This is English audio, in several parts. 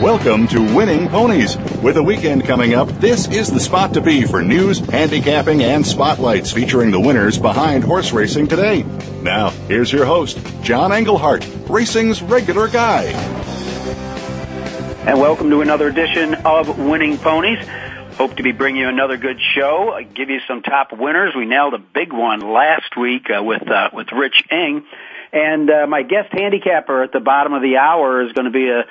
Welcome to Winning Ponies. With a weekend coming up, this is the spot to be for news, handicapping, and spotlights featuring the winners behind horse racing today. Now, here's your host, John Engelhart, racing's regular guy. And welcome to another edition of Winning Ponies. Hope to be bringing you another good show. I'll give you some top winners. We nailed a big one last week with Rich Ng. And my guest handicapper at the bottom of the hour is going to be a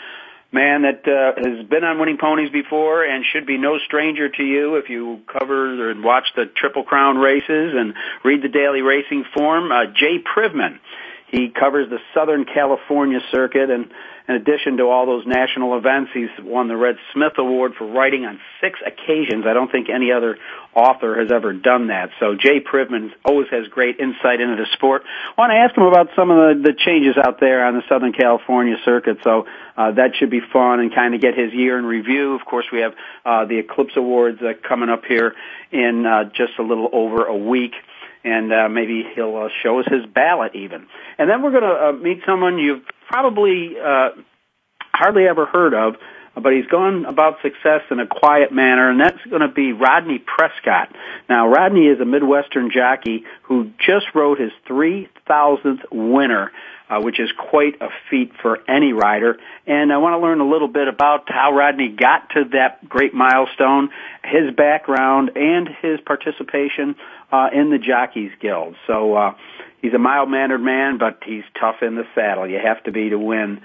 man that has been on Winning Ponies before and should be no stranger to you if you cover and watch the Triple Crown races and read the daily racing form, Jay Privman. He covers the Southern California circuit, and in addition to all those national events, he's won the Red Smith Award for writing on 6 occasions. I don't think any other author has ever done that. So Jay Privman always has great insight into the sport. I want to ask him about some of the changes out there on the Southern California circuit, so that should be fun and kind of get his year in review. Of course, we have the Eclipse Awards coming up here in just a little over a week. And maybe he'll show us his ballot even. And then we're going to meet someone you've probably hardly ever heard of, but he's gone about success in a quiet manner, and that's going to be Rodney Prescott. Now, Rodney is a Midwestern jockey who just rode his 3,000th winner, which is quite a feat for any rider. And I want to learn a little bit about how Rodney got to that great milestone, his background, and his participation in the Jockeys Guild. So he's a mild-mannered man, but he's tough in the saddle. You have to be to win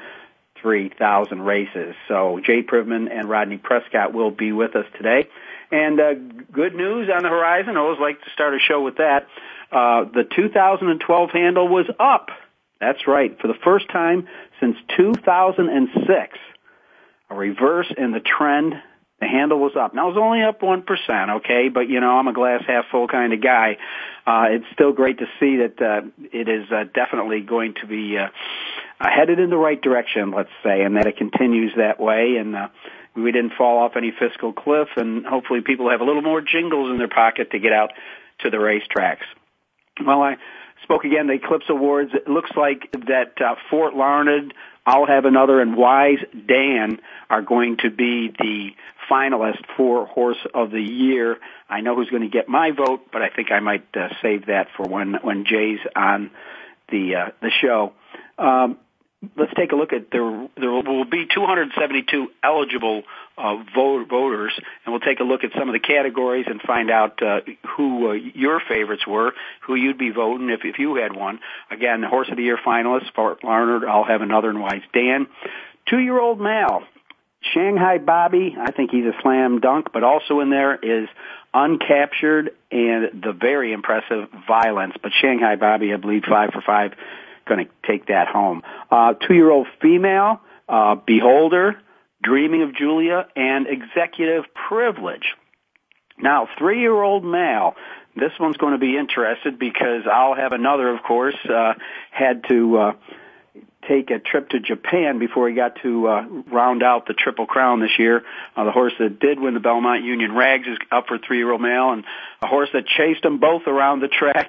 3,000 races. So Jay Privman and Rodney Prescott will be with us today. And good news on the horizon. I always like to start a show with that. The 2012 handle was up. That's right. For the first time since 2006, a reverse in the trend. The handle was up. Now, it was only up 1%, okay, but, you know, I'm a glass-half-full kind of guy. It's still great to see that it is definitely going to be headed in the right direction, let's say, and that it continues that way. And we didn't fall off any fiscal cliff, and hopefully people have a little more jingles in their pocket to get out to the racetracks. Well, I spoke again at the Eclipse Awards. It looks like that Fort Larned, I'll Have Another, and Wise Dan are going to be the finalist for Horse of the Year. I know who's going to get my vote, but I think I might save that for when Jay's on the show. Let's take a look at there will be 272 eligible voters, and we'll take a look at some of the categories and find out who your favorites were, who you'd be voting if you had one. Again, the Horse of the Year finalists, Fort Larned, I'll Have Another, and Wise Dan. 2-year-old Mal, Shanghai Bobby, I think he's a slam dunk, but also in there is Uncaptured and the very impressive Violence. But Shanghai Bobby, I believe, 5 for 5. Going to take that home. 2-year-old female, Beholder, Dreaming of Julia, and Executive Privilege. Now, 3-year-old male. This one's going to be interested because I'll Have Another, of course, had to take a trip to Japan before he got to round out the Triple Crown this year. The horse that did win the Belmont Union Rags is up for 3-year-old male, and a horse that chased them both around the track,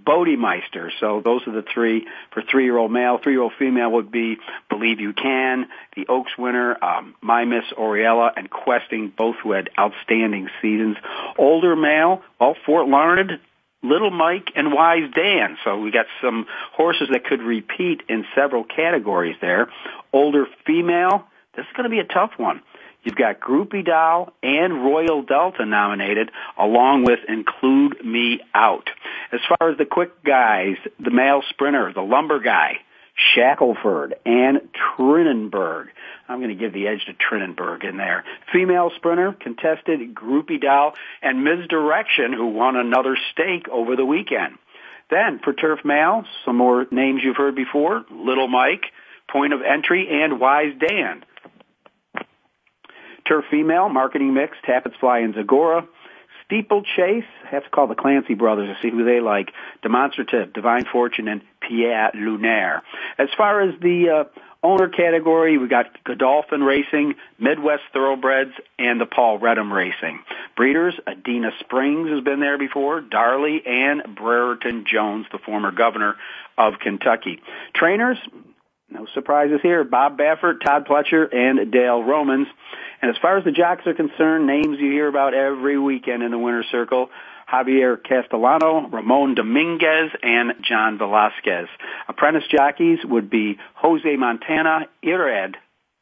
Bodymeister. So those are the three for 3-year-old male. 3-year-old female would be Believe You Can, the Oaks winner, My Miss Oriella, and Questing, both who had outstanding seasons. Older male, well, Fort Larned, Little Mike, and Wise Dan. So we got some horses that could repeat in several categories there. Older female, this is going to be a tough one. You've got Groupie Doll and Royal Delta nominated, along with Include Me Out. As far as the quick guys, the male sprinter, the lumber guy, Shackelford, and Trinnenberg. I'm going to give the edge to Trinnenberg in there. Female sprinter, contested Groupie Doll, and Ms. Direction, who won another stake over the weekend. Then, for turf male, some more names you've heard before, Little Mike, Point of Entry, and Wise Dan. Turf female, Marketing Mix, Tappets Fly, and Zagora. Steeplechase, I have to call the Clancy brothers to see who they like. Demonstrative, Divine Fortune, and Pierre Lunaire. As far as the owner category, we got Godolphin Racing, Midwest Thoroughbreds, and the Paul Redham Racing. Breeders, Adina Springs has been there before, Darley, and Brereton Jones, the former governor of Kentucky. Trainers, no surprises here, Bob Baffert, Todd Pletcher, and Dale Romans. And as far as the jocks are concerned, names you hear about every weekend in the winner's circle, Javier Castellano, Ramon Dominguez, and John Velasquez. Apprentice jockeys would be Jose Montana, Irad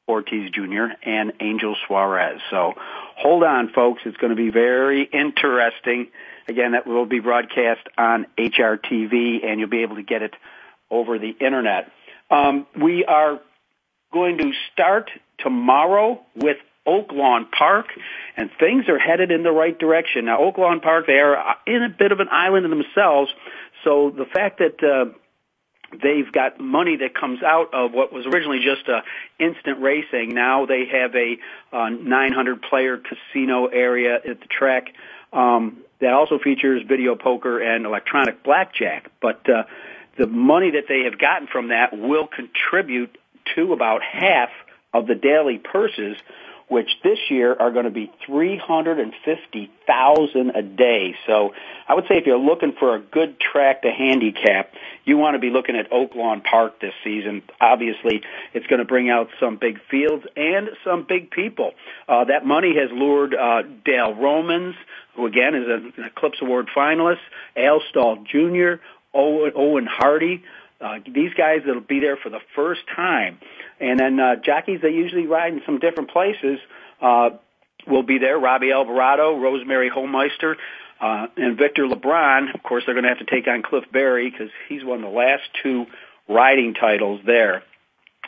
Ortiz Jr., and Angel Suarez. So hold on, folks. It's going to be very interesting. Again, that will be broadcast on HRTV, and you'll be able to get it over the Internet. We are going to start tomorrow with Oaklawn Park, and things are headed in the right direction. Now, Oaklawn Park, they are in a bit of an island in themselves, so the fact that they've got money that comes out of what was originally just instant racing, now they have a 900-player casino area at the track that also features video poker and electronic blackjack, but the money that they have gotten from that will contribute to about half of the daily purses, which this year are going to be $350,000 a day. So I would say if you're looking for a good track to handicap, you want to be looking at Oaklawn Park this season. Obviously, it's going to bring out some big fields and some big people. That money has lured Dale Romans, who again is an Eclipse Award finalist, Alstall Jr., Owen Hardy. These guys that'll be there for the first time. And then jockeys they usually ride in some different places will be there. Robbie Alvarado, Rosemary Holmeister, and Victor LeBron. Of course, they're going to have to take on Cliff Berry because he's won the last two riding titles there.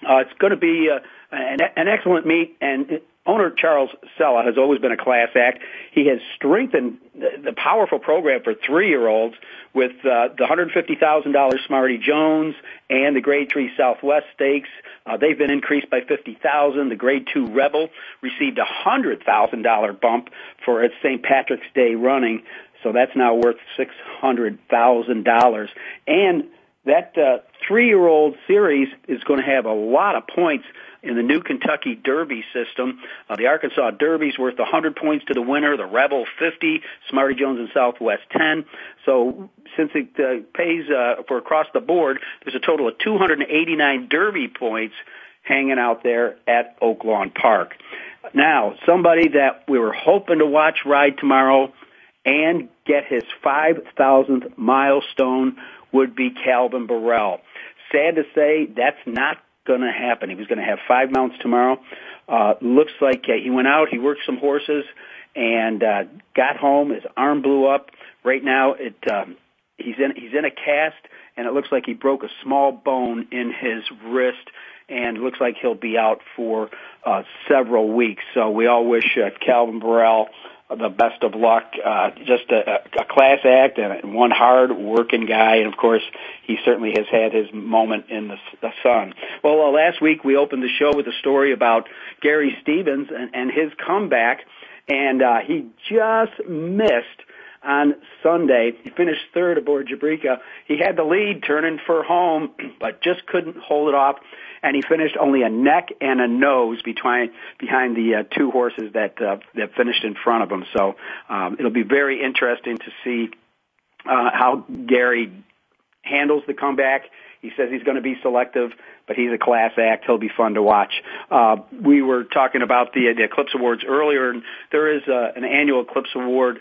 It's going to be an excellent meet, and owner Charles Sella has always been a class act. He has strengthened the powerful program for three-year-olds with the $150,000 Smarty Jones and the Grade 3 Southwest Stakes. They've been increased by $50,000. The Grade 2 Rebel received a $100,000 bump for its St. Patrick's Day running, so that's now worth $600,000. And that three-year-old series is going to have a lot of points in the new Kentucky Derby system. The Arkansas Derby's worth 100 points to the winner, the Rebel 50, Smarty Jones and Southwest 10. So since it pays for across the board, there's a total of 289 Derby points hanging out there at Oaklawn Park. Now, somebody that we were hoping to watch ride tomorrow and get his 5,000th milestone would be Calvin Borel. Sad to say, that's not going to happen. He was going to have five mounts tomorrow. Looks like he went out, he worked some horses, and got home. His arm blew up. Right now, he's in a cast, and it looks like he broke a small bone in his wrist, and looks like he'll be out for several weeks. So we all wish Calvin Borel the best of luck, just a class act and one hard-working guy. And, of course, he certainly has had his moment in the sun. Well, last week we opened the show with a story about Gary Stevens and his comeback, and he just missed on Sunday. He finished third aboard Jabrika. He had the lead turning for home, but just couldn't hold it off, and he finished only a neck and a nose behind the two horses that finished in front of him. So it'll be very interesting to see how Gary handles the comeback. He says he's going to be selective, but he's a class act. He'll be fun to watch. We were talking about the Eclipse Awards earlier, and there is an annual Eclipse Award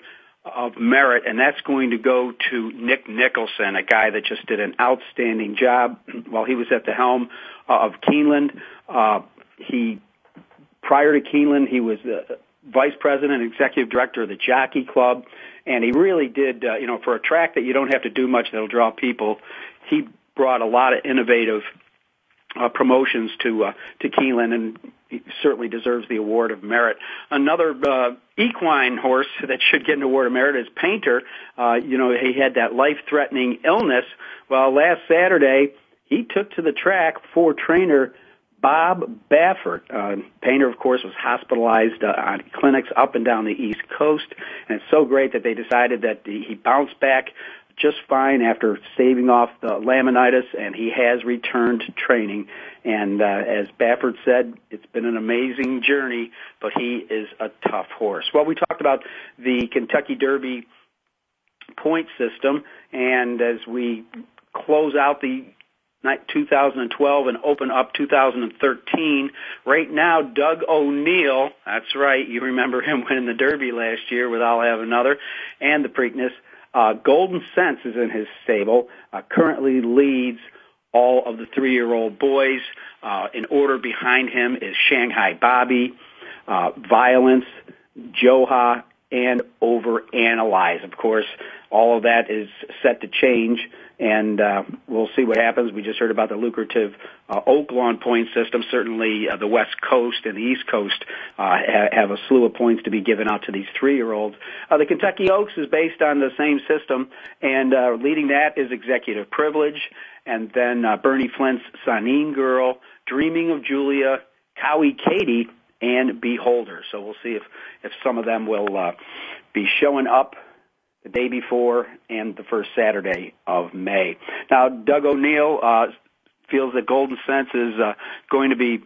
of merit, and that's going to go to Nick Nicholson, a guy that just did an outstanding job while he was at the helm of Keeneland. Prior to Keeneland, he was the vice president and executive director of the Jockey Club, and he really did, for a track that you don't have to do much that'll draw people, he brought a lot of innovative promotions to Keeneland, and he certainly deserves the award of merit. Another equine horse that should get an award of merit is Painter. He had that life-threatening illness. Well, last Saturday, he took to the track for trainer Bob Baffert. Painter, of course, was hospitalized on clinics up and down the East Coast, and it's so great that they decided that he bounced back just fine after staving off the laminitis, and he has returned to training. And as Baffert said, it's been an amazing journey, but he is a tough horse. Well, we talked about the Kentucky Derby point system, and as we close out the 2012 and open up 2013. Right now, Doug O'Neill, that's right, you remember him winning the Derby last year with I'll Have Another, and the Preakness. Golden Sense is in his stable, currently leads all of the 3-year-old boys. In order behind him is Shanghai Bobby, Violence, Joha, and Overanalyze. Of course, all of that is set to change, and we'll see what happens. We just heard about the lucrative Oaklawn point system. Certainly the West Coast and the East Coast have a slew of points to be given out to these 3-year-olds. The Kentucky Oaks is based on the same system, and leading that is Executive Privilege, and then Bernie Flint's Sanine Girl, Dreaming of Julia, Cowie Katie, and Beholder. So we'll see if some of them will be showing up the day before and the first Saturday of May. Now, Doug O'Neill feels that Golden Sense is going to be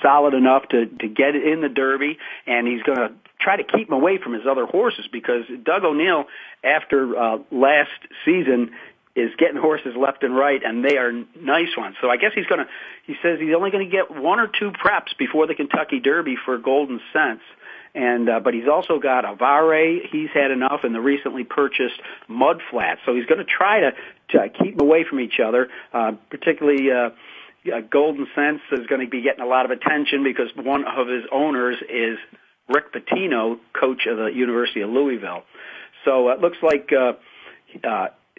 solid enough to get in the Derby, and he's going to try to keep him away from his other horses, because Doug O'Neill, after last season, is getting horses left and right, and they are nice ones. So I guess he says he's only going to get one or two preps before the Kentucky Derby for Golden Sense. And but he's also got Avare, he's had enough, and the recently purchased Mud Flats. So he's going to try to keep them away from each other, particularly Golden Sense is going to be getting a lot of attention because one of his owners is Rick Pitino, coach of the University of Louisville. So it looks like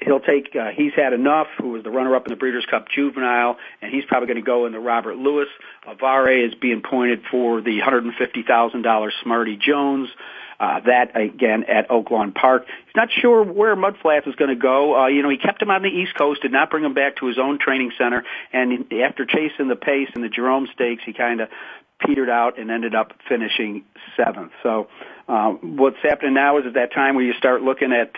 he'll take He's Had Enough, who was the runner-up in the Breeders' Cup Juvenile, and he's probably going to go into Robert Lewis. Avare is being pointed for the $150,000 Smarty Jones. That, again, at Oaklawn Park. He's not sure where Mudflats is going to go. He kept him on the East Coast, did not bring him back to his own training center, and after chasing the pace in the Jerome Stakes, he kind of petered out and ended up finishing 7th. So what's happening now is at that time where you start looking at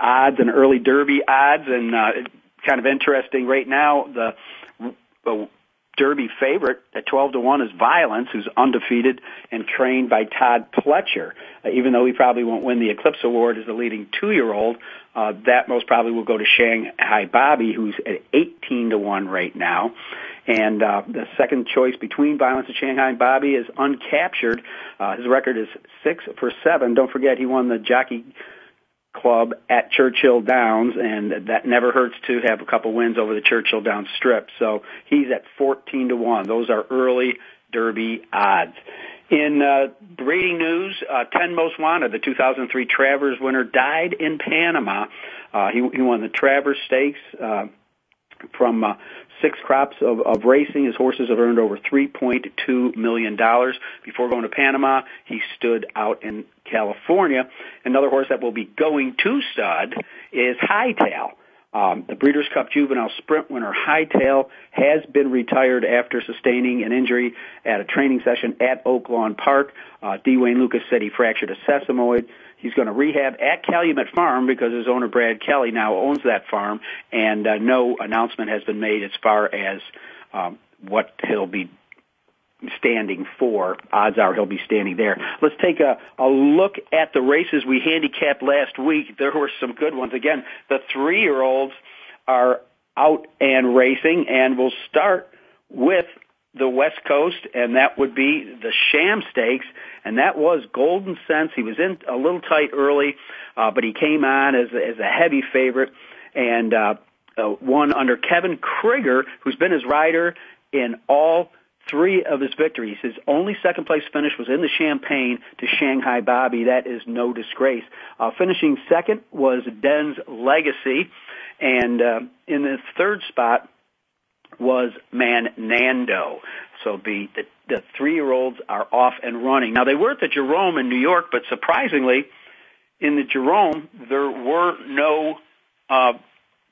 odds and early Derby odds, and it's kind of interesting right now. The Derby favorite at 12-1 is Violence, who's undefeated and trained by Todd Pletcher. Even though he probably won't win the Eclipse Award as the leading 2-year-old, that most probably will go to Shanghai Bobby, who's at 18-1 right now. And the second choice between Violence and Shanghai Bobby is Uncaptured. His record is 6-7. Don't forget, he won the Jockey Club at Churchill Downs, and that never hurts to have a couple wins over the Churchill Downs Strip. So he's at 14-1. Those are early Derby odds. In breeding news, 10 Most Wanted, the 2003 Travers winner, died in Panama. He won the Travers Stakes from 6 crops of racing. His horses have earned over $3.2 million. Before going to Panama, he stood out in California. Another horse that will be going to stud is Hightail. The Breeders' Cup Juvenile Sprint winner Hightail has been retired after sustaining an injury at a training session at Oaklawn Park. Dwayne Lucas said he fractured a sesamoid. He's going to rehab at Calumet Farm because his owner, Brad Kelly, now owns that farm, and no announcement has been made as far as what he'll be standing for. Odds are he'll be standing there. Let's take a look at the races we handicapped last week. There were some good ones. Again, the 3-year-olds are out and racing, and we'll start with the West Coast, and that would be the Sham Stakes, and that was Golden Sense. He was in a little tight early, but he came on as a heavy favorite and won under Kevin Krieger, who's been his rider in all 3 of his victories. His only second-place finish was in the Champagne to Shanghai Bobby. That is no disgrace. Finishing second was Den's Legacy, and in the third spot was Manando. So the 3-year-olds are off and running. Now, they were at the Jerome in New York, but surprisingly, in the Jerome, there were no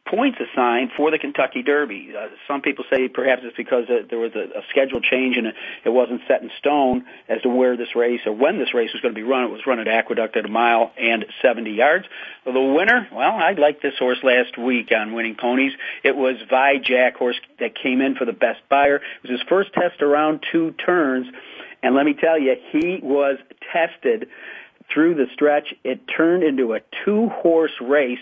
points assigned for the Kentucky Derby. Some people say perhaps it's because there was a schedule change and it wasn't set in stone as to where this race or when this race was going to be run. It was run at Aqueduct at 1 mile and 70 yards. The winner, well, I liked this horse last week on Winning Ponies. It was Vijack, horse that came in for the best buyer. It was his first test around 2 turns, and let me tell you, he was tested through the stretch. It turned into a 2-horse race.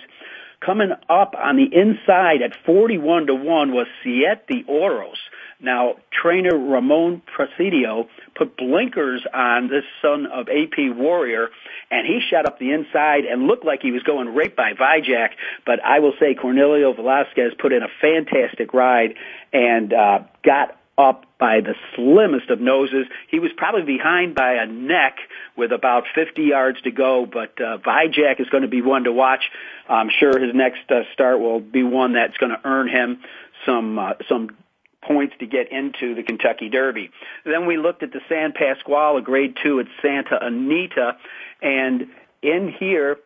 Coming up on the inside at 41-1 was Siete Oros. Now, trainer Ramon Presidio put blinkers on this son of AP Warrior, and he shot up the inside and looked like he was going right by Vijack. But I will say Cornelio Velasquez put in a fantastic ride and got up by the slimmest of noses. He was probably behind by a neck with about 50 yards to go, but Vijack is going to be one to watch. I'm sure his next start will be one that's going to earn him some points to get into the Kentucky Derby. Then we looked at the San Pasqual, a grade 2 at Santa Anita, and in here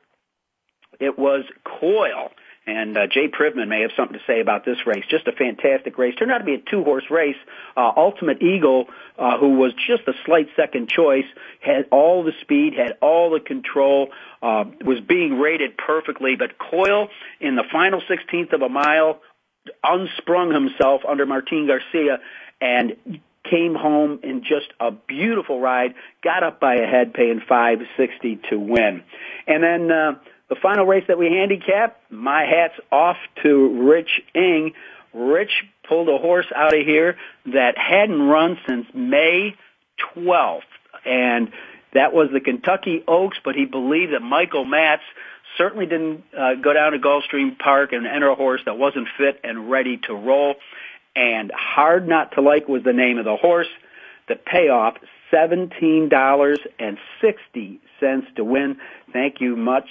it was Coil. And Jay Privman may have something to say about this race. Just a fantastic race. Turned out to be a 2-horse race. Ultimate Eagle, who was just a slight second choice, had all the speed, had all the control, was being rated perfectly. But Coil, in the final 16th of a mile, unsprung himself under Martin Garcia and came home in just a beautiful ride. Got up by a head, paying $5.60 to win. And then the final race that we handicapped, my hat's off to Rich Ng. Rich pulled a horse out of here that hadn't run since May 12th, and that was the Kentucky Oaks, but he believed that Michael Matz certainly didn't go down to Gulfstream Park and enter a horse that wasn't fit and ready to roll, and Hard Not to Like was the name of the horse. The payoff, $17.60 to win. Thank you much,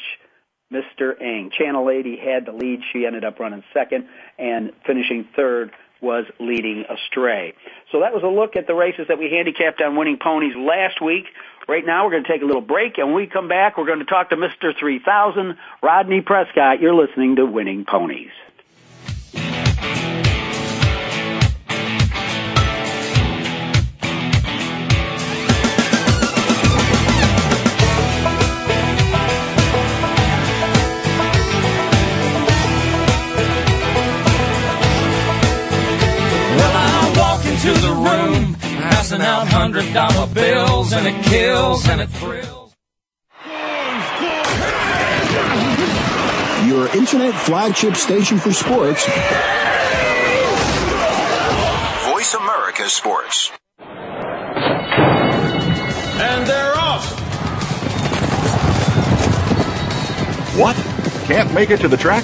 Mr. Ng. Channel Lady had the lead. She ended up running second, and finishing third was Leading Astray. So that was a look at the races that we handicapped on Winning Ponies last week. Right now we're going to take a little break, and when we come back, we're going to talk to Mr. 3000, Rodney Prescott. You're listening to Winning Ponies. To the room, passing out $100 bills, and it kills and it thrills. Your internet flagship station for sports. Voice America Sports. And they're off. What? Can't make it to the track?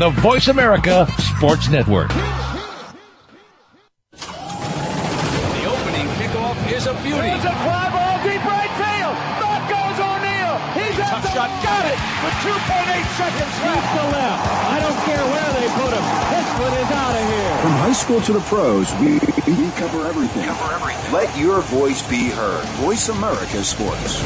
the Voice America Sports Network. The opening kickoff is a beauty. It's a fly ball deep right field. That goes O'Neill. He's out. Shot. Got it with 2.8 seconds left to left. I don't care where they put him. This one is out of here. From high school to the pros, we cover everything. Let your voice be heard. Voice America Sports.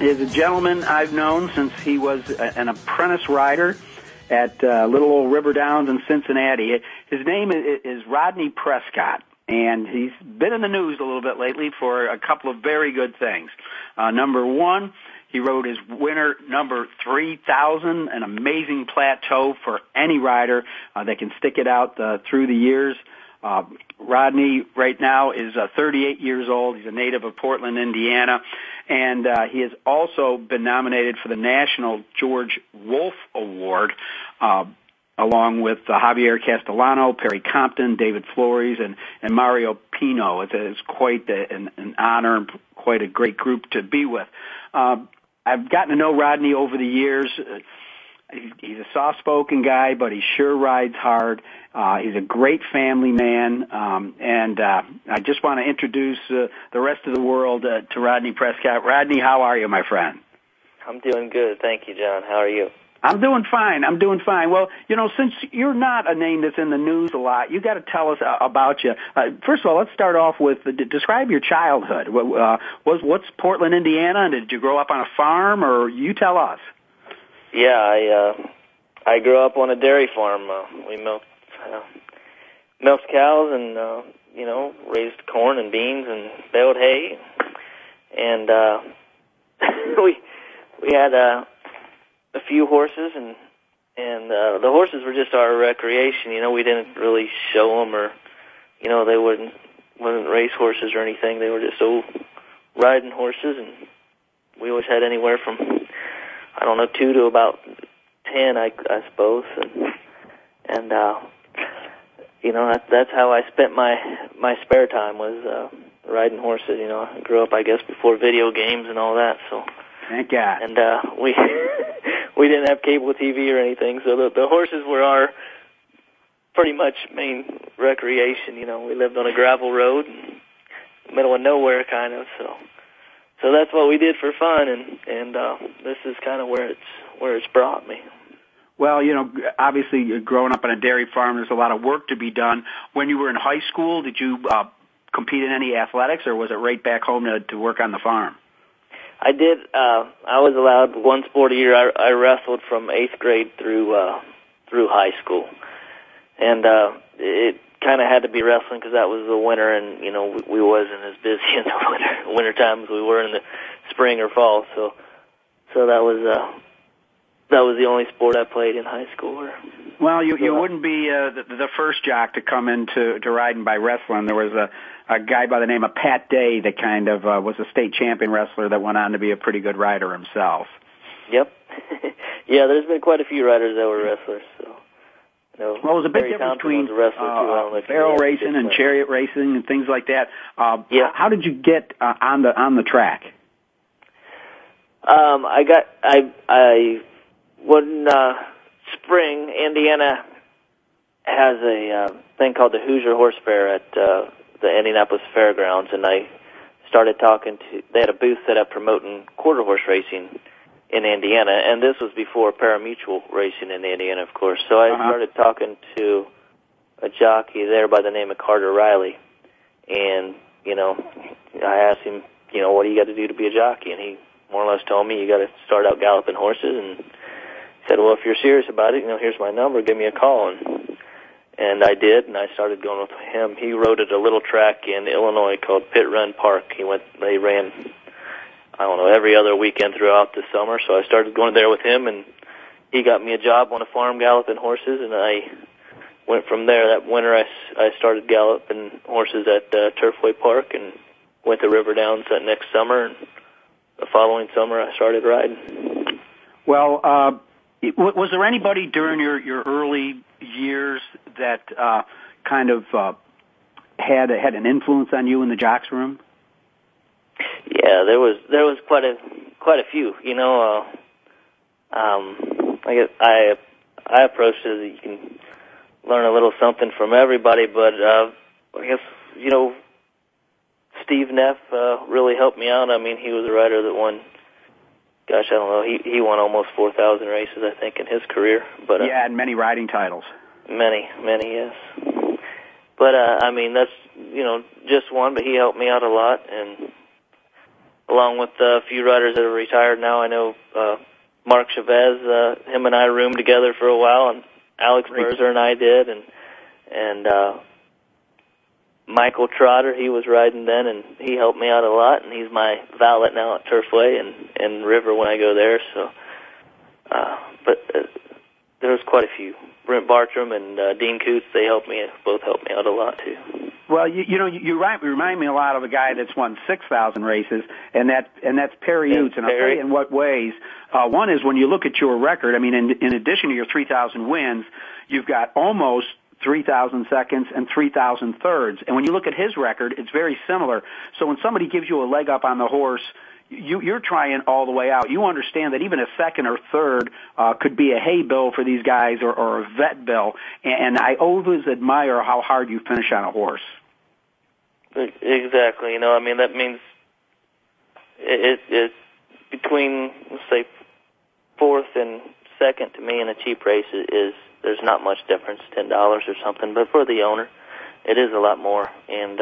is a gentleman I've known since he was an apprentice rider at Little Old River Downs in Cincinnati. His name is Rodney Prescott, and he's been in the news a little bit lately for a couple of very good things. Number one, he rode his winner number 3,000, an amazing plateau for any rider that can stick it out through the years. Rodney right now is 38 years old. He's a native of Portland, Indiana, and he has also been nominated for the National George Wolf Award, along with Javier Castellano, Perry Compton, David Flores, and Mario Pino. It's quite an honor and quite a great group to be with. I've gotten to know Rodney over the years. He's a soft-spoken guy, but he sure rides hard. He's a great family man, and I just want to introduce the rest of the world to Rodney Prescott. Rodney, how are you, my friend? I'm doing good. Thank you, John. How are you? I'm doing fine. I'm doing fine. Well, you know, since you're not a name that's in the news a lot, you got to tell us about you. First of all, let's start off with describe your childhood. What's Portland, Indiana? Did you grow up on a farm, or you tell us? Yeah, I grew up on a dairy farm. We milked cows and raised corn and beans and baled hay, and we had a few horses, and the horses were just our recreation. You know, we didn't really show them, or they wasn't race horses or anything. They were just old riding horses, and we always had anywhere from, I don't know, 2 to about 10, I suppose, and that's how I spent my spare time, was riding horses. I grew up, I guess, before video games and all that. So thank God. And we didn't have cable TV or anything, so the horses were our pretty much main recreation. We lived on a gravel road, middle of nowhere, kind of. So that's what we did for fun, and this is kind of where it's brought me. Well, obviously, growing up on a dairy farm, there's a lot of work to be done. When you were in high school, did you compete in any athletics, or was it right back home to work on the farm? I did. I was allowed one sport a year. I wrestled from 8th grade through high school, and it kind of had to be wrestling because that was the winter, and we wasn't as busy in the winter time as we were in the spring or fall. So that was the only sport I played in high school. Well, you wouldn't be the first jock to come into riding by wrestling. There was a guy by the name of Pat Day that kind of was a state champion wrestler that went on to be a pretty good rider himself. Yep. Yeah, there's been quite a few riders that were wrestlers. So. Well, there's a big difference between barrel racing and chariot racing and things like that. Yeah. How did you get on the track? Spring, Indiana has a thing called the Hoosier Horse Fair at the Indianapolis Fairgrounds, and I started talking to. They had a booth set up promoting quarter horse racing in Indiana, and this was before pari-mutuel racing in Indiana, of course. So I started talking to a jockey there by the name of Carter Riley, and, I asked him, what do you got to do to be a jockey? And he more or less told me, you got to start out galloping horses, and he said, well, if you're serious about it, here's my number, give me a call. And I did, and I started going with him. He rode at a little track in Illinois called Pit Run Park. They ran, I don't know, every other weekend throughout the summer, so I started going there with him, and he got me a job on a farm galloping horses, and I went from there. That winter, I started galloping horses at Turfway Park and went to River Downs that next summer, and the following summer, I started riding. Well, was there anybody during your early years that kind of had an influence on you in the jocks room? Yeah, there was quite a few. I approached it as you can learn a little something from everybody, but I guess, you know, Steve Neff really helped me out. I mean, he was a rider that won, gosh, I don't know, he won almost 4,000 races, I think, in his career. But yeah, and many riding titles. Many, many, yes. But, I mean, that's, you know, just one, but he helped me out a lot. And along with a few riders that are retired now, I know Mark Chavez, him and I roomed together for a while, and Alex Mercer and I did, and Michael Trotter, he was riding then, and he helped me out a lot, and he's my valet now at Turfway and River when I go there. So, but there was quite a few. Brent Bartram and Dean Coots, they helped me, both helped me out a lot too. Well, you remind me a lot of a guy that's won 6,000 races, and that's Perry Utes, and I'll tell you in what ways. One is when you look at your record. I mean, in addition to your 3,000 wins, you've got almost 3,000 seconds and 3,000 thirds. And when you look at his record, it's very similar. So when somebody gives you a leg up on the horse, you're trying all the way out. You understand that even a second or third could be a hay bill for these guys or a vet bill. And I always admire how hard you finish on a horse. Exactly. You know, I mean, that means it's between, let's say, fourth and second to me in a cheap race is there's not much difference, $10 or something. But for the owner, it is a lot more. And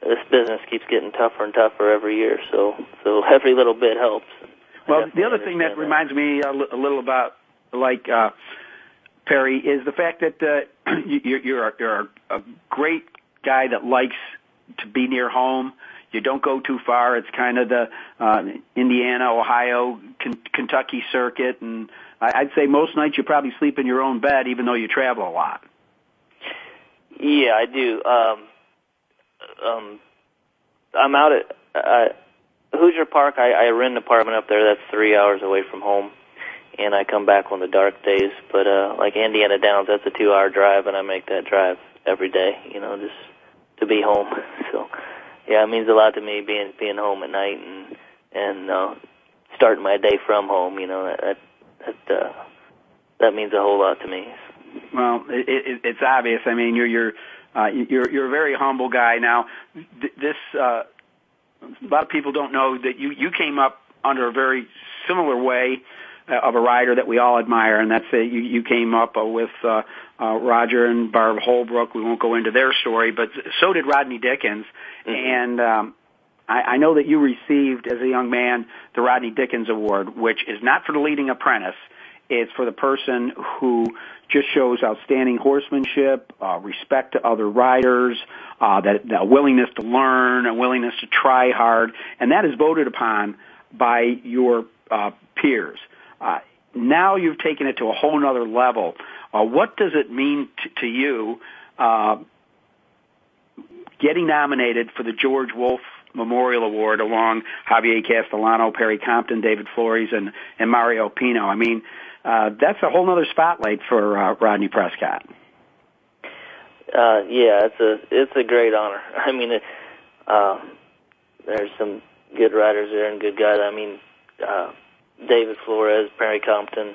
this business keeps getting tougher and tougher every year, so every little bit helps. Well, the other thing that reminds me a little about, like, Perry, is the fact that you're a great guy that likes to be near home. You don't go too far. It's kind of the Indiana, Ohio, Kentucky circuit, and I'd say most nights you probably sleep in your own bed, even though you travel a lot. Yeah, I do. I'm out at Hoosier Park. I rent an apartment up there that's 3 hours away from home, and I come back on the dark days. But like Indiana Downs, that's a 2-hour drive, and I make that drive every day, you know, just to be home. So, yeah, it means a lot to me being home at night and starting my day from home. You know, that means a whole lot to me. Well, it's obvious. I mean, you're a very humble guy. Now, this a lot of people don't know that you came up under a very similar way of a rider that we all admire, and that's you came up with Roger and Barb Holbrook. We won't go into their story, but so did Rodney Dickens. Mm-hmm. And I know that you received, as a young man, the Rodney Dickens Award, which is not for the leading apprentice. It's for the person who just shows outstanding horsemanship, respect to other riders, that willingness to learn, a willingness to try hard, and that is voted upon by your peers. Now you've taken it to a whole other level. What does it mean to you getting nominated for the George Wolfe Memorial Award along Javier Castellano, Perry Compton, David Flores, and Mario Pino? I mean, that's a whole other spotlight for Rodney Prescott. Yeah, it's a great honor. I mean, there's some good riders there and good guys. I mean, David Flores, Perry Compton.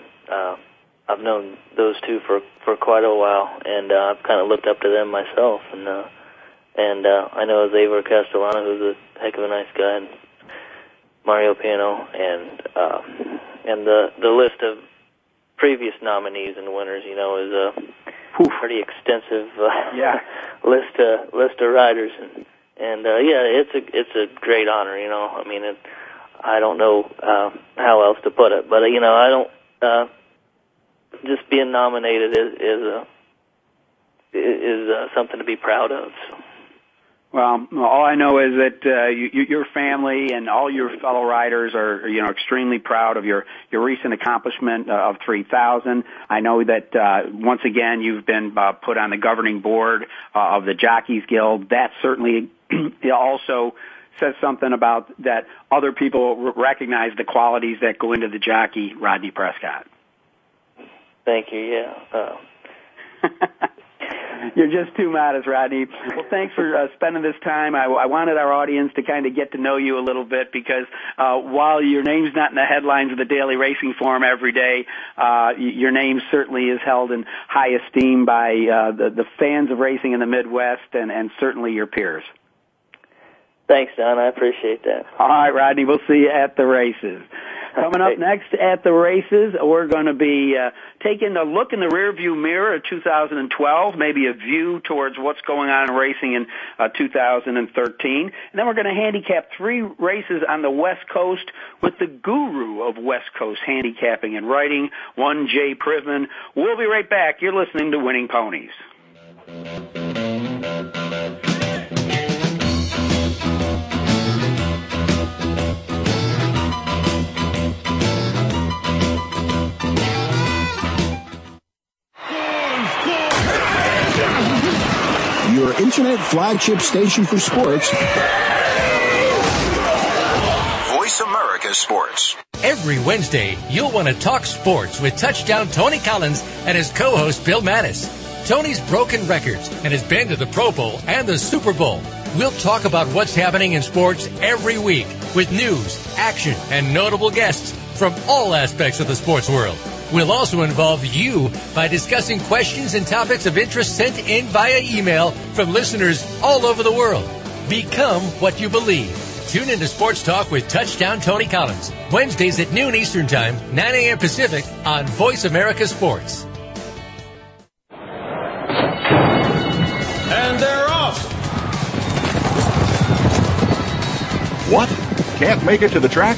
I've known those two for quite a while, and I've kind of looked up to them myself. And I know Xavier Castellano, who's a heck of a nice guy, and Mario Pino, and the list of previous nominees and winners, you know, is a pretty extensive list of riders, and yeah, it's a great honor, you know. I mean, I don't know how else to put it, but you know, I don't just being nominated is something to be proud of. So. Well, all I know is that your family and all your fellow riders are, you know, extremely proud of your recent accomplishment of 3,000. I know that once again you've been put on the governing board of the Jockeys Guild. That certainly also says something about that other people recognize the qualities that go into the jockey, Rodney Prescott. Thank you. Yeah. You're just too modest, Rodney. Well, thanks for spending this time. I wanted our audience to kind of get to know you a little bit because while your name's not in the headlines of the Daily Racing Form every day, your name certainly is held in high esteem by the fans of racing in the Midwest and certainly your peers. Thanks, Don. I appreciate that. All right, Rodney. We'll see you at the races. Coming up next at the races, we're going to be taking a look in the rearview mirror of 2012, maybe a view towards what's going on in racing in 2013. And then we're going to handicap three races on the West Coast with the guru of West Coast handicapping and writing, one Jay Privman. We'll be right back. You're listening to Winning Ponies. Your internet flagship station for sports. Voice America Sports. Every Wednesday, you'll want to talk sports with Touchdown Tony Collins and his co-host Bill Mattis. Tony's broken records and has been to the Pro Bowl and the Super Bowl. We'll talk about what's happening in sports every week with news, action, and notable guests from all aspects of the sports world. We'll also involve you by discussing questions and topics of interest sent in via email from listeners all over the world. Become what you believe. Tune into Sports Talk with Touchdown Tony Collins, Wednesdays at noon Eastern Time, 9 a.m. Pacific on Voice America Sports. And they're off! What? Can't make it to the track?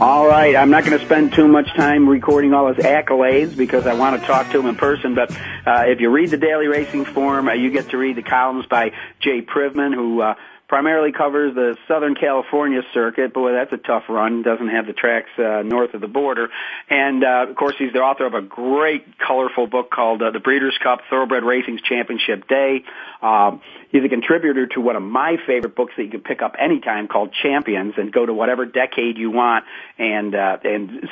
All right, I'm not going to spend too much time recording all his accolades because I want to talk to him in person, but if you read the Daily Racing Form, you get to read the columns by Jay Privman, who primarily covers the Southern California circuit. Boy, that's a tough run. Doesn't have the tracks north of the border. And, of course, he's the author of a great, colorful book called The Breeders' Cup, Thoroughbred Racing's Championship Day. He's a contributor to one of my favorite books that you can pick up anytime called Champions, and go to whatever decade you want and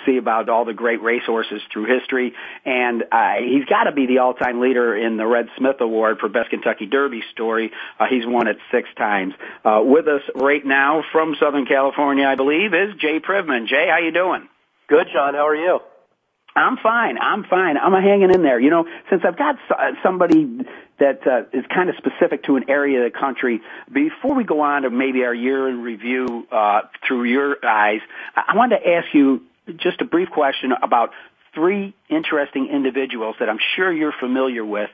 see about all the great racehorses through history. And he's got to be the all-time leader in the Red Smith Award for Best Kentucky Derby Story. He's won it 6 times. With us right now from Southern California, I believe, is Jay Privman. Jay, how you doing? Good, John. How are you? I'm fine. I'm hanging in there. You know, since I've got somebody that is kind of specific to an area of the country, before we go on to maybe our year in review through your eyes, I wanted to ask you just a brief question about three interesting individuals that I'm sure you're familiar with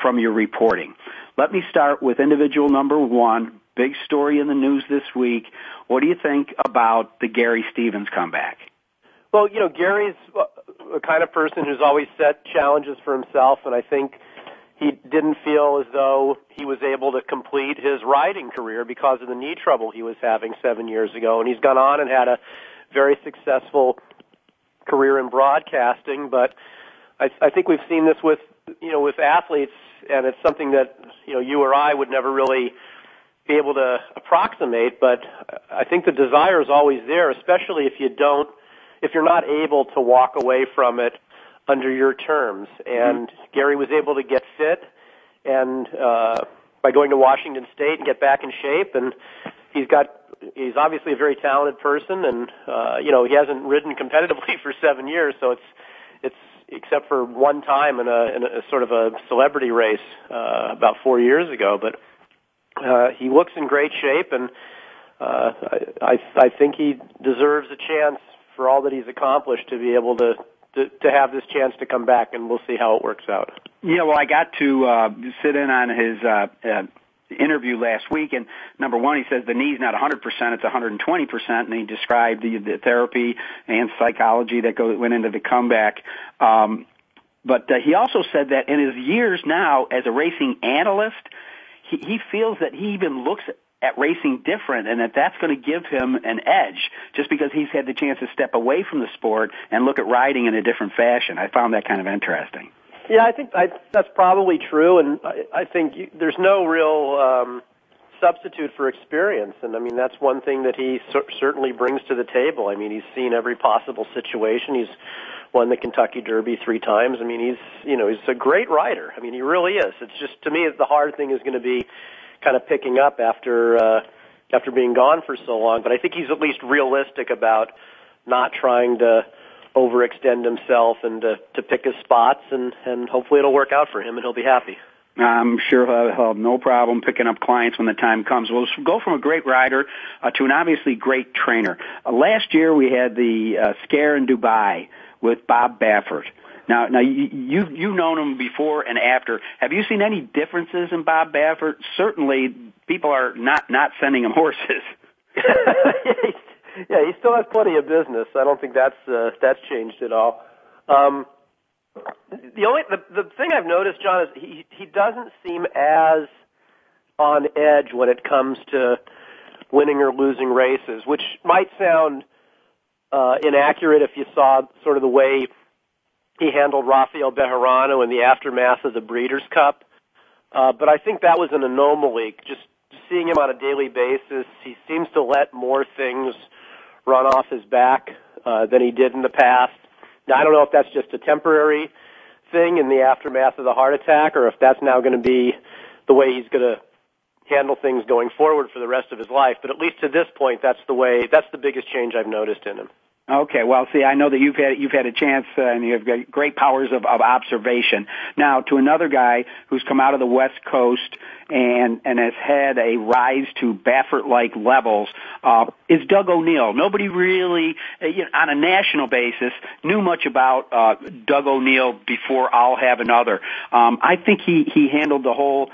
from your reporting. Let me start with individual number one. Big story in the news this week. What do you think about the Gary Stevens comeback? Well, you know, Gary's a kind of person who's always set challenges for himself, and I think he didn't feel as though he was able to complete his riding career because of the knee trouble he was having 7 years ago. And he's gone on and had a very successful career in broadcasting, but I think we've seen this with, you know, with athletes, and it's something that, you know, you or I would never really be able to approximate, but I think the desire is always there, especially if you're not able to walk away from it under your terms. And Gary was able to get fit and by going to Washington State and get back in shape, and he's obviously a very talented person, and you know, he hasn't ridden competitively for 7 years, so it's except for one time in a sort of a celebrity race about 4 years ago. But he looks in great shape, and I think he deserves a chance for all that he's accomplished to be able to have this chance to come back, and we'll see how it works out. Yeah, well, I got to sit in on his interview last week, and number one, he says the knee's not 100%, it's 120%, and he described the therapy and psychology that went into the comeback. But he also said that in his years now as a racing analyst, he feels that he even looks at racing different, and that's going to give him an edge just because he's had the chance to step away from the sport and look at riding in a different fashion. I found that kind of interesting. Yeah, I think that's probably true, and I think there's no real substitute for experience, and I mean that's one thing that he certainly brings to the table. I mean, he's seen every possible situation. He's won the Kentucky Derby 3 times. I mean, he's a great rider. I mean, he really is. It's just, to me, the hard thing is going to be kind of picking up after being gone for so long. But I think he's at least realistic about not trying to overextend himself and to pick his spots, and hopefully it'll work out for him and he'll be happy. I'm sure he'll have no problem picking up clients when the time comes. We'll go from a great rider to an obviously great trainer. Last year we had the scare in Dubai with Bob Baffert. Now you've known him before and after. Have you seen any differences in Bob Baffert? Certainly people are not sending him horses. Yeah, he still has plenty of business. I don't think that's changed at all. The thing I've noticed, John, is he doesn't seem as on edge when it comes to winning or losing races, which might sound inaccurate if you saw sort of the way he handled Rafael Bejarano in the aftermath of the Breeders' Cup. But I think that was an anomaly. Just seeing him on a daily basis, he seems to let more things run off his back than he did in the past. Now, I don't know if that's just a temporary thing in the aftermath of the heart attack, or if that's now going to be the way he's going to handle things going forward for the rest of his life. But at least to this point, that's the biggest change I've noticed in him. Okay, well, see, I know that you've had a chance, and you have got great powers of observation. Now, to another guy who's come out of the West Coast and has had a rise to Baffert-like levels, is Doug O'Neill. Nobody really, on a national basis, knew much about Doug O'Neill before I'll Have Another. I think he handled the whole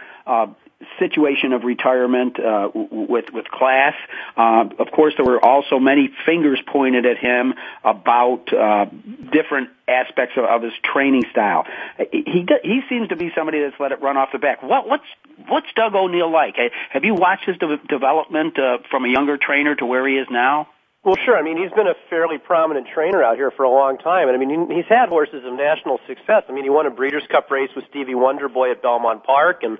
situation of retirement with class. Of course, there were also many fingers pointed at him about different aspects of his training style. He seems to be somebody that's let it run off the back. What's Doug O'Neill like? Have you watched his development from a younger trainer to where he is now? Well, sure. I mean, he's been a fairly prominent trainer out here for a long time, and I mean, he's had horses of national success. I mean, he won a Breeders' Cup race with Stevie Wonderboy at Belmont Park, and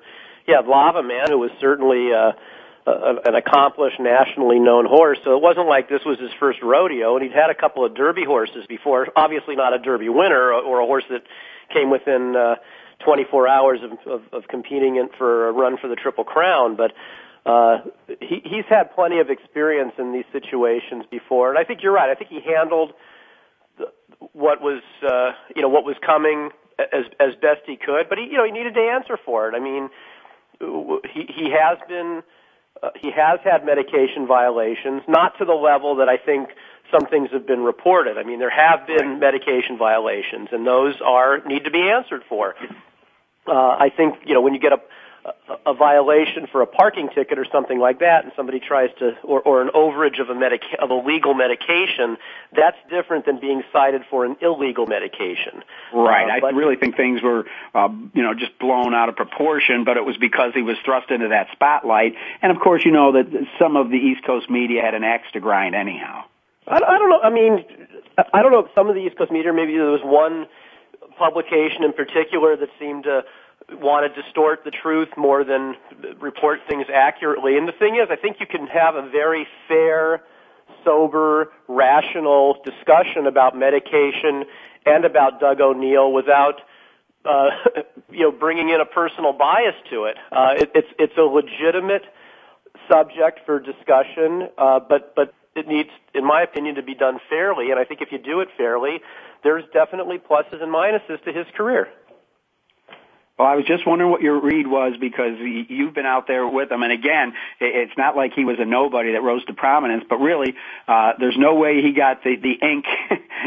yeah, Lava Man, who was certainly an accomplished, nationally known horse. So it wasn't like this was his first rodeo, and he'd had a couple of Derby horses before, obviously not a Derby winner or a horse that came within 24 hours of competing for a run for the Triple Crown. But he's had plenty of experience in these situations before, and I think you're right. I think he handled what was coming as best he could, but he needed to answer for it. I mean, he has had medication violations, not to the level that I think some things have been reported. I mean, there have been medication violations, and those need to be answered for. I think, when you get a violation for a parking ticket or something like that, and somebody tries to, or an overage of a legal medication, that's different than being cited for an illegal medication. Right. I really think things were, just blown out of proportion, but it was because he was thrust into that spotlight. And of course, you know that some of the East Coast media had an axe to grind anyhow. I don't know. I mean, I don't know if some of the East Coast media, maybe there was one publication in particular that seemed to want to distort the truth more than report things accurately. And the thing is, I think you can have a very fair, sober, rational discussion about medication and about Doug O'Neill without, bringing in a personal bias to it. It's a legitimate subject for discussion, but it needs, in my opinion, to be done fairly. And I think if you do it fairly, there's definitely pluses and minuses to his career. Well, I was just wondering what your read was, because you've been out there with him. And again, it's not like he was a nobody that rose to prominence, but really, there's no way he got the ink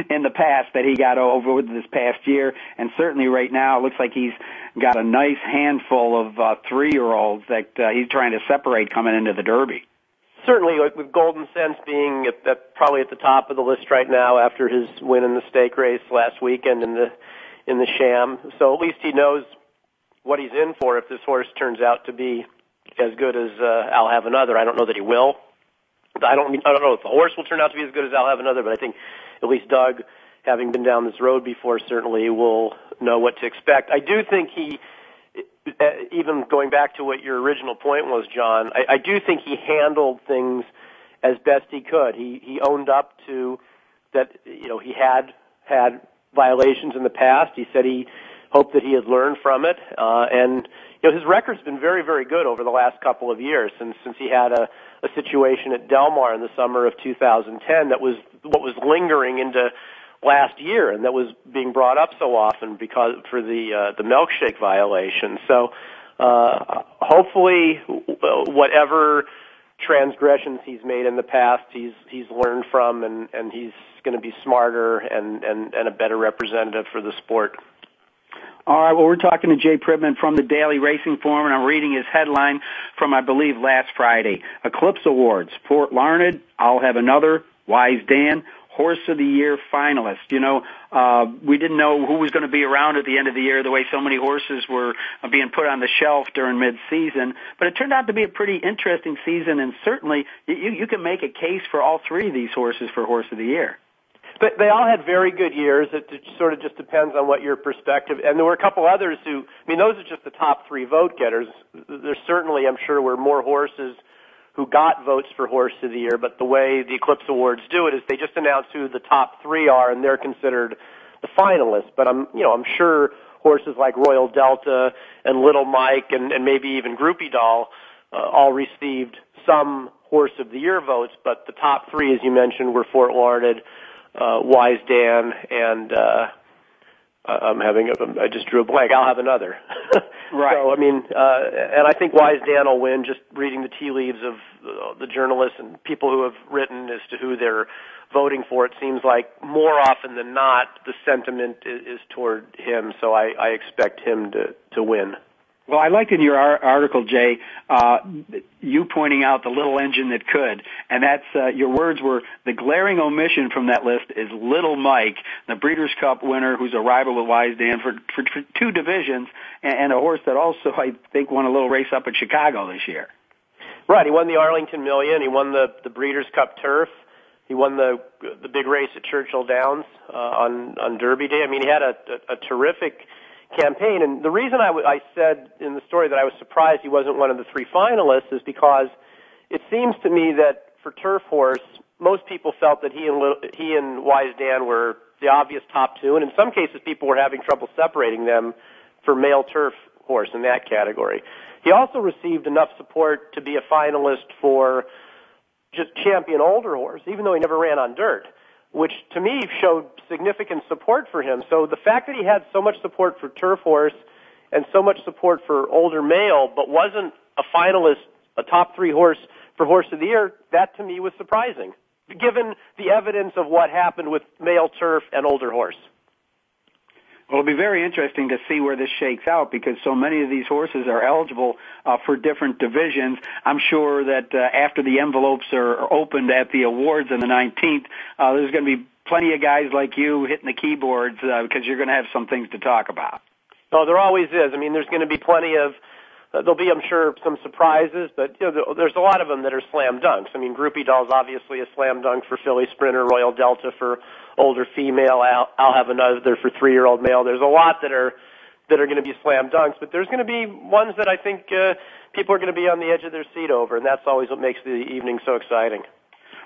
in the past that he got over this past year. And certainly right now, it looks like he's got a nice handful of 3-year-olds that he's trying to separate coming into the Derby. Certainly, with Golden Sense being probably at the top of the list right now after his win in the stake race last weekend in the Sham. So at least he knows what he's in for if this horse turns out to be as good as I'll Have Another. I don't know that he will. I don't know if the horse will turn out to be as good as I'll Have Another, but I think at least Doug, having been down this road before, certainly will know what to expect. I do think he, even going back to what your original point was, John, I do think he handled things as best he could. He owned up to that, you know, he had violations in the past. He said he hoped that he had learned from it, and you know, his record's been very, very good over the last couple of years since he had a situation at Del Mar in the summer of 2010 that was what was lingering into last year, and that was being brought up so often because for the milkshake violation. So hopefully, whatever transgressions he's made in the past, he's learned from, and he's going to be smarter and a better representative for the sport. All right, well, we're talking to Jay Privman from the Daily Racing Forum, and I'm reading his headline from, I believe, last Friday. Eclipse Awards, Fort Larned, I'll Have Another, Wise Dan, Horse of the Year finalist. You know, we didn't know who was going to be around at the end of the year, the way so many horses were being put on the shelf during mid-season. But it turned out to be a pretty interesting season, and certainly you can make a case for all three of these horses for Horse of the Year. But they all had very good years. It sort of just depends on what your perspective. And there were a couple others who, I mean, those are just the top three vote getters. There certainly, I'm sure, were more horses who got votes for Horse of the Year, but the way the Eclipse Awards do it is they just announce who the top three are, and they're considered the finalists. But I'm sure horses like Royal Delta and Little Mike and maybe even Groupie Doll all received some Horse of the Year votes, but the top three, as you mentioned, were Fort Larned, Wise Dan, and I just drew a blank. I'll Have Another. Right. So, I mean, and I think Wise Dan will win, just reading the tea leaves of the journalists and people who have written as to who they're voting for. It seems like more often than not, the sentiment is toward him, so I expect him to win. Well, I liked in your article, Jay, you pointing out the little engine that could, and that's your words were, the glaring omission from that list is Little Mike, the Breeders' Cup winner who's a rival with Wise Dan for two divisions, and a horse that also, I think, won a little race up at Chicago this year. Right, he won the Arlington Million, he won the Breeders' Cup Turf, he won the big race at Churchill Downs on Derby Day. I mean, he had a terrific campaign, and the reason I said in the story that I was surprised he wasn't one of the three finalists is because it seems to me that for Turf Horse, most people felt that he and Wise Dan were the obvious top two, and in some cases people were having trouble separating them for male Turf Horse in that category. He also received enough support to be a finalist for just champion older horse, even though he never ran on dirt, which to me showed significant support for him. So the fact that he had so much support for Turf Horse and so much support for older male, but wasn't a finalist, a top three horse for Horse of the Year, that to me was surprising, given the evidence of what happened with male turf and older horse. Well, it'll be very interesting to see where this shakes out, because so many of these horses are eligible for different divisions. I'm sure that after the envelopes are opened at the awards on the 19th, there's going to be plenty of guys like you hitting the keyboards because you're going to have some things to talk about. Oh, there always is. I mean, there's going to be plenty of there'll be, I'm sure, some surprises, but you know, there's a lot of them that are slam dunks. I mean, Groupie Doll's obviously a slam dunk for filly sprinter, Royal Delta for older female, I'll Have Another for 3-year-old male. There's a lot that are going to be slam dunks, but there's going to be ones that I think people are going to be on the edge of their seat over, and that's always what makes the evening so exciting.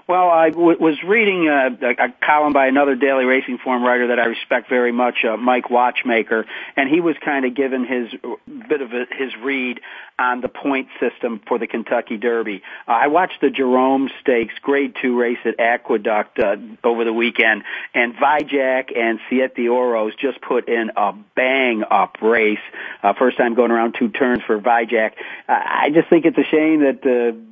Well, I was reading a column by another daily racing form writer that I respect very much, Mike Watchmaker, and he was kind of giving his bit of his read on the point system for the Kentucky Derby. I watched the Jerome Stakes Grade 2 race at Aqueduct over the weekend, and Vijak and Siete Oros just put in a bang-up race. First time going around two turns for Vijak. I just think it's a shame that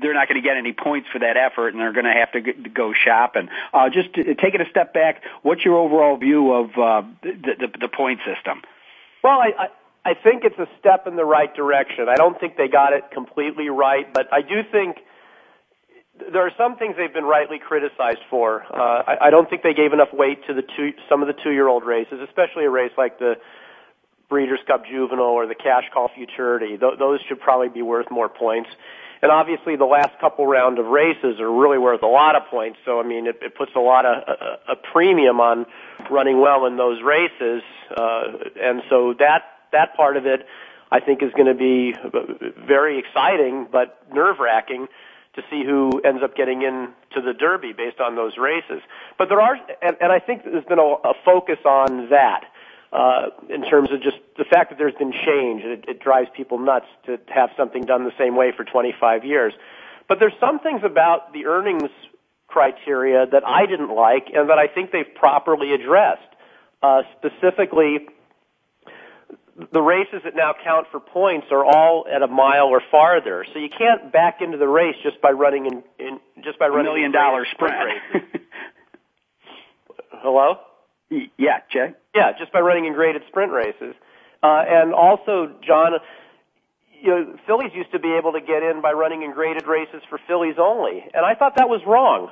they're not going to get any points for that effort, and they're going to have to go shopping. Just taking a step back, what's your overall view of the point system? Well, I think it's a step in the right direction. I don't think they got it completely right, but I do think there are some things they've been rightly criticized for. I don't think they gave enough weight to some of the two-year-old races, especially a race like the Breeders' Cup Juvenile or the Cash Call Futurity. Those should probably be worth more points. And obviously the last couple round of races are really worth a lot of points. So, I mean, it puts a lot of a premium on running well in those races. And so that part of it, I think, is going to be very exciting but nerve-wracking to see who ends up getting into the Derby based on those races. But there are, and I think there's been a focus on that. In terms of just the fact that there's been change, it drives people nuts to have something done the same way for 25 years. But there's some things about the earnings criteria that I didn't like and that I think they've properly addressed. Specifically, the races that now count for points are all at a mile or farther, so you can't back into the race just by running a $1 million sprint races. Hello? Yeah, Jay? Yeah, just by running in graded sprint races. And also, John, fillies used to be able to get in by running in graded races for fillies only. And I thought that was wrong.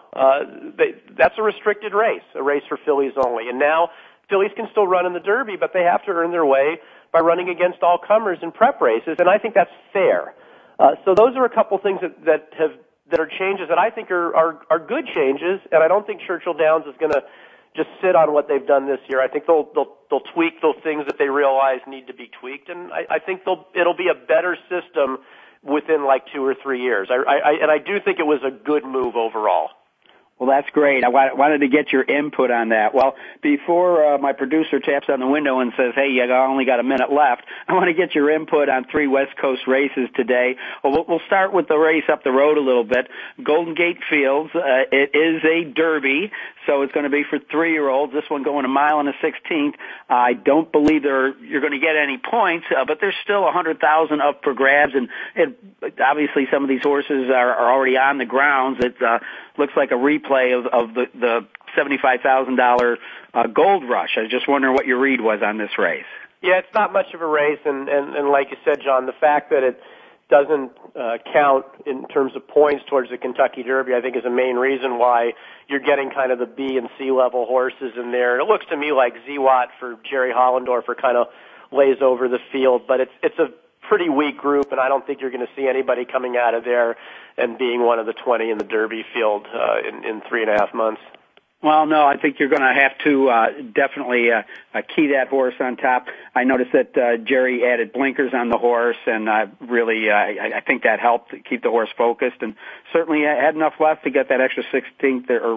That's a restricted race, a race for fillies only. And now fillies can still run in the Derby, but they have to earn their way by running against all comers in prep races. And I think that's fair. So those are a couple things that are changes that I think are good changes. And I don't think Churchill Downs is going to just sit on what they've done this year. I think they'll tweak those things that they realize need to be tweaked, and I think it'll be a better system within like 2 or 3 years. I do think it was a good move overall. Well, that's great. I wanted to get your input on that. Well, before my producer taps on the window and says, hey, I only got a minute left, I want to get your input on three West Coast races today. We'll start with the race up the road a little bit, Golden Gate Fields. It is a derby, so it's going to be for 3-year-olds. This one going a mile and a 16th. I don't believe you're going to get any points, but there's still $100,000 up for grabs, and obviously some of these horses are already on the grounds. It looks like a replay of the $75,000 Gold Rush. I was just wondering what your read was on this race. Yeah, it's not much of a race, and like you said, John, the fact that it doesn't count in terms of points towards the Kentucky Derby, I think, is the main reason why you're getting kind of the B and C level horses in there. And it looks to me like Z-Watt for Jerry Hollendorfer kind of lays over the field, but it's a pretty weak group, and I don't think you're going to see anybody coming out of there and being one of the 20 in the Derby field in 3.5 months. Well, no, I think you're going to have to definitely key that horse on top. I noticed that Jerry added blinkers on the horse, and really I think that helped keep the horse focused, and certainly had enough left to get that extra 16th, or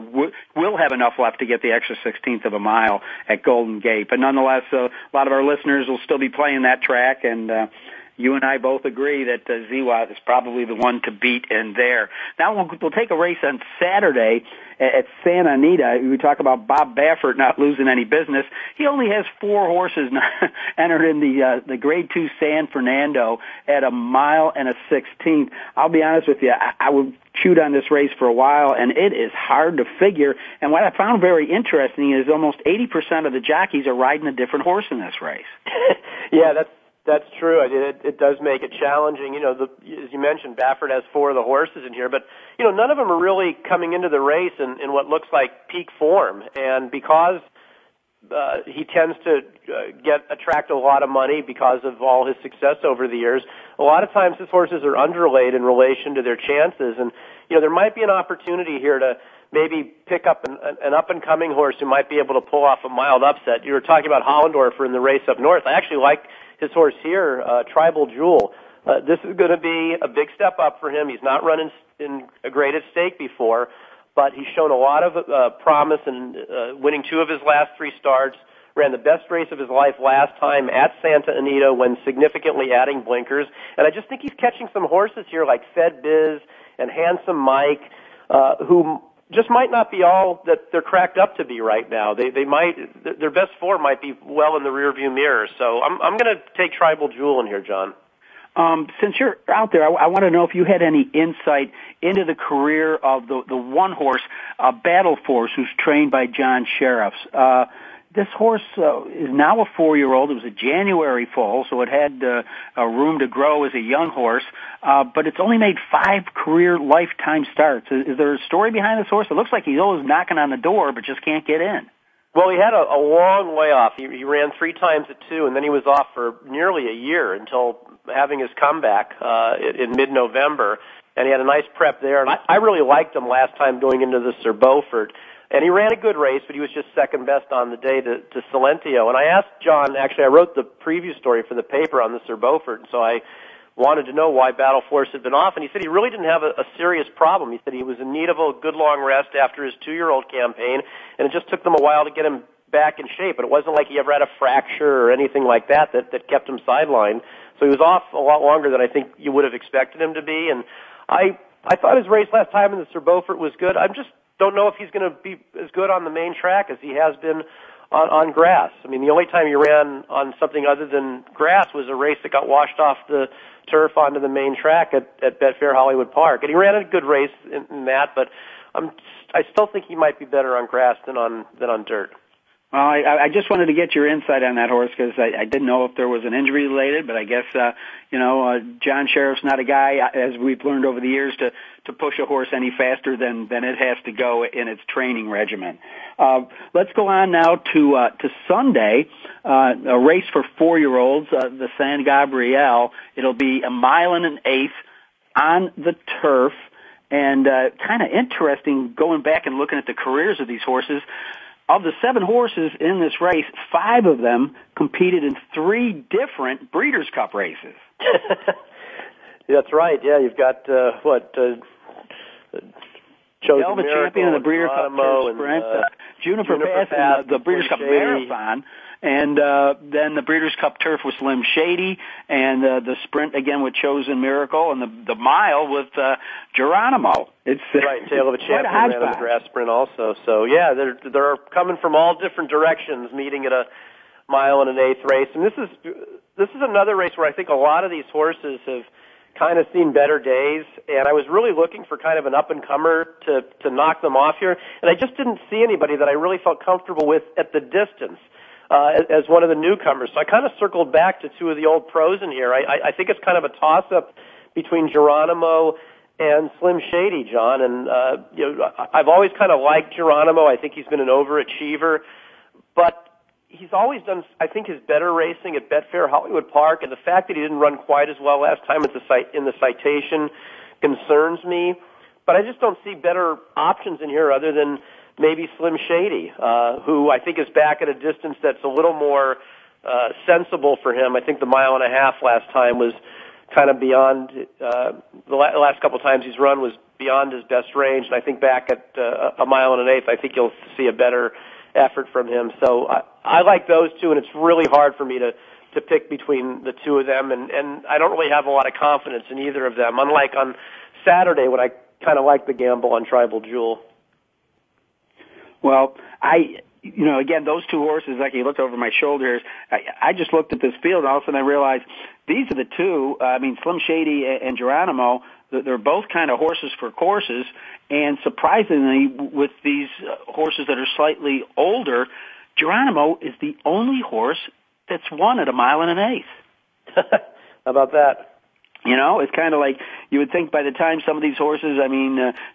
will have enough left to get the extra 16th of a mile at Golden Gate. But nonetheless, a lot of our listeners will still be playing that track, and you and I both agree that Z-Watt is probably the one to beat in there. Now we'll take a race on Saturday at Santa Anita. We talk about Bob Baffert not losing any business. He only has 4 horses entered in the Grade 2 San Fernando at a mile and a 16th. I'll be honest with you, I would chewed on this race for a while, and it is hard to figure. And what I found very interesting is almost 80% of the jockeys are riding a different horse in this race. Yeah, That's true. I mean, it does make it challenging. As you mentioned, Baffert has 4 of the horses in here, but none of them are really coming into the race in what looks like peak form. And because he tends to attract a lot of money because of all his success over the years, a lot of times his horses are underlaid in relation to their chances. And there might be an opportunity here to maybe pick up an up-and-coming horse who might be able to pull off a mild upset. You were talking about Hollendorfer in the race up north. I actually like his horse here, Tribal Jewel. This is going to be a big step up for him. He's not run in a graded stake before. but he's shown a lot of promise in winning two of his last three starts, ran the best race of his life last time at Santa Anita when significantly adding blinkers. And I just think he's catching some horses here like Fed Biz and Handsome Mike, who just might not be all that they're cracked up to be right now. They might, their best form might be well in the rearview mirror. So I'm going to take Tribal Jewel in here, John. Since you're out there, I want to know if you had any insight into the career of the one horse, Battle Force, who's trained by John Sheriffs. This horse is now a 4-year-old. It was a January foal, so it had room to grow as a young horse, but it's only made 5 career lifetime starts. Is there a story behind this horse? It looks like he's always knocking on the door but just can't get in. Well, he had a long way off. He ran 3 times at 2, and then he was off for nearly a year until having his comeback in mid-November, and he had a nice prep there. And I really liked him last time going into the Sir Beaufort. And he ran a good race, but he was just second best on the day to Salentio. And I asked John, actually I wrote the preview story for the paper on the Sir Beaufort, so I wanted to know why Battle Force had been off. And he said he really didn't have a serious problem. He said he was in need of a good long rest after his 2-year-old campaign, and it just took them a while to get him back in shape. But it wasn't like he ever had a fracture or anything like that kept him sidelined. So he was off a lot longer than I think you would have expected him to be. And I thought his race last time in the Sir Beaufort was good. I'm just don't know if he's going to be as good on the main track as he has been on grass. I mean, the only time he ran on something other than grass was a race that got washed off the turf onto the main track at Betfair Hollywood Park. And he ran a good race in that, but I still think he might be better on grass than on dirt. Well, I just wanted to get your insight on that horse because I didn't know if there was an injury related, but I guess, John Sheriff's not a guy, as we've learned over the years, to push a horse any faster than it has to go in its training regimen. Let's go on now to Sunday, a race for 4-year-olds, the San Gabriel. It'll be 1.1 miles on the turf, and kind of interesting going back and looking at the careers of these horses. Of the 7 horses in this race, 5 of them competed in 3 different Breeders' Cup races. That's right. Yeah, you've got Chosen the Miracle, champion of the Breeders' Cup sprint, Juniper Pass in the Breeders' Cup marathon, and then the Breeders' Cup turf with Slim Shady, and the sprint again with Chosen Miracle, and the mile with Geronimo. It's right, Tale of a Champion ran on the grass sprint also. So yeah, they're coming from all different directions, meeting at 1.1 mile race, and this is another race where I think a lot of these horses have kind of seen better days, and I was really looking for kind of an up-and-comer to knock them off here, and I just didn't see anybody that I really felt comfortable with at the distance as one of the newcomers. So I kind of circled back to 2 of the old pros in here. I think it's kind of a toss-up between Geronimo and Slim Shady, John, and I've always kind of liked Geronimo. I think he's been an overachiever, but he's always done, I think, his better racing at Betfair Hollywood Park, and the fact that he didn't run quite as well last time at in the Citation concerns me. But I just don't see better options in here other than maybe Slim Shady, who I think is back at a distance that's a little more sensible for him. I think the 1.5 mile last time was kind of beyond the last couple times he's run was beyond his best range, and I think back at 1.1 miles, I think you'll see a better effort from him. So I like those 2, and it's really hard for me to pick between the 2 of them, and I don't really have a lot of confidence in either of them, unlike on Saturday when I kind of like the gamble on Tribal Jewel. Well, again, those 2 horses, like you looked over my shoulders, I just looked at this field, and all of a sudden I realized these are the 2, Slim Shady and Geronimo. They're both kind of horses for courses, and surprisingly, with these horses that are slightly older, Geronimo is the only horse that's won at 1.1 miles. How about that? It's kind of like you would think by the time some of these horses,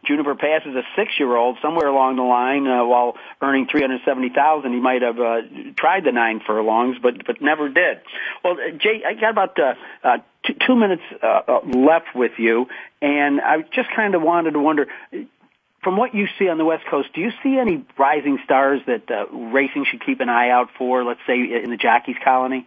Juniper Pass is a 6-year-old, somewhere along the line, while earning $370,000, he might have tried the 9 furlongs, but never did. Well, Jay, I got about 2 minutes left with you, and I just kind of wanted to wonder, from what you see on the West Coast, do you see any rising stars that racing should keep an eye out for, let's say, in the Jockeys Colony?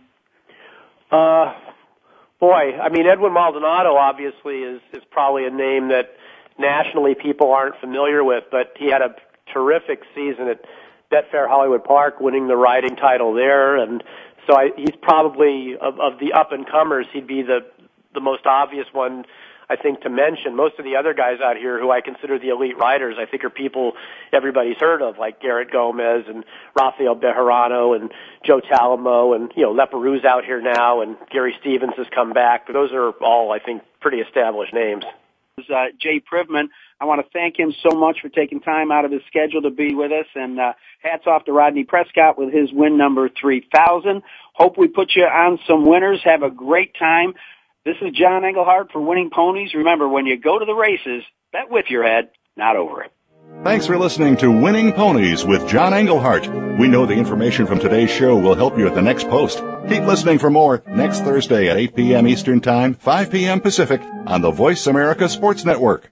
Boy, Edwin Maldonado obviously is probably a name that nationally people aren't familiar with, but he had a terrific season at Betfair Hollywood Park, winning the riding title there. And so he's probably, of the up-and-comers, he'd be the most obvious one, I think, to mention. Most of the other guys out here who I consider the elite riders, I think, are people everybody's heard of, like Garrett Gomez and Rafael Bejarano and Joe Talamo and, you know, Leperoux's out here now and Gary Stevens has come back. But those are all, I think, pretty established names. Jay Privman. I want to thank him so much for taking time out of his schedule to be with us, and hats off to Rodney Prescott with his win number 3,000. Hope we put you on some winners. Have a great time. This is John Engelhart for Winning Ponies. Remember, when you go to the races, bet with your head, not over it. Thanks for listening to Winning Ponies with John Engelhart. We know the information from today's show will help you at the next post. Keep listening for more next Thursday at 8 p.m. Eastern Time, 5 p.m. Pacific on the Voice America Sports Network.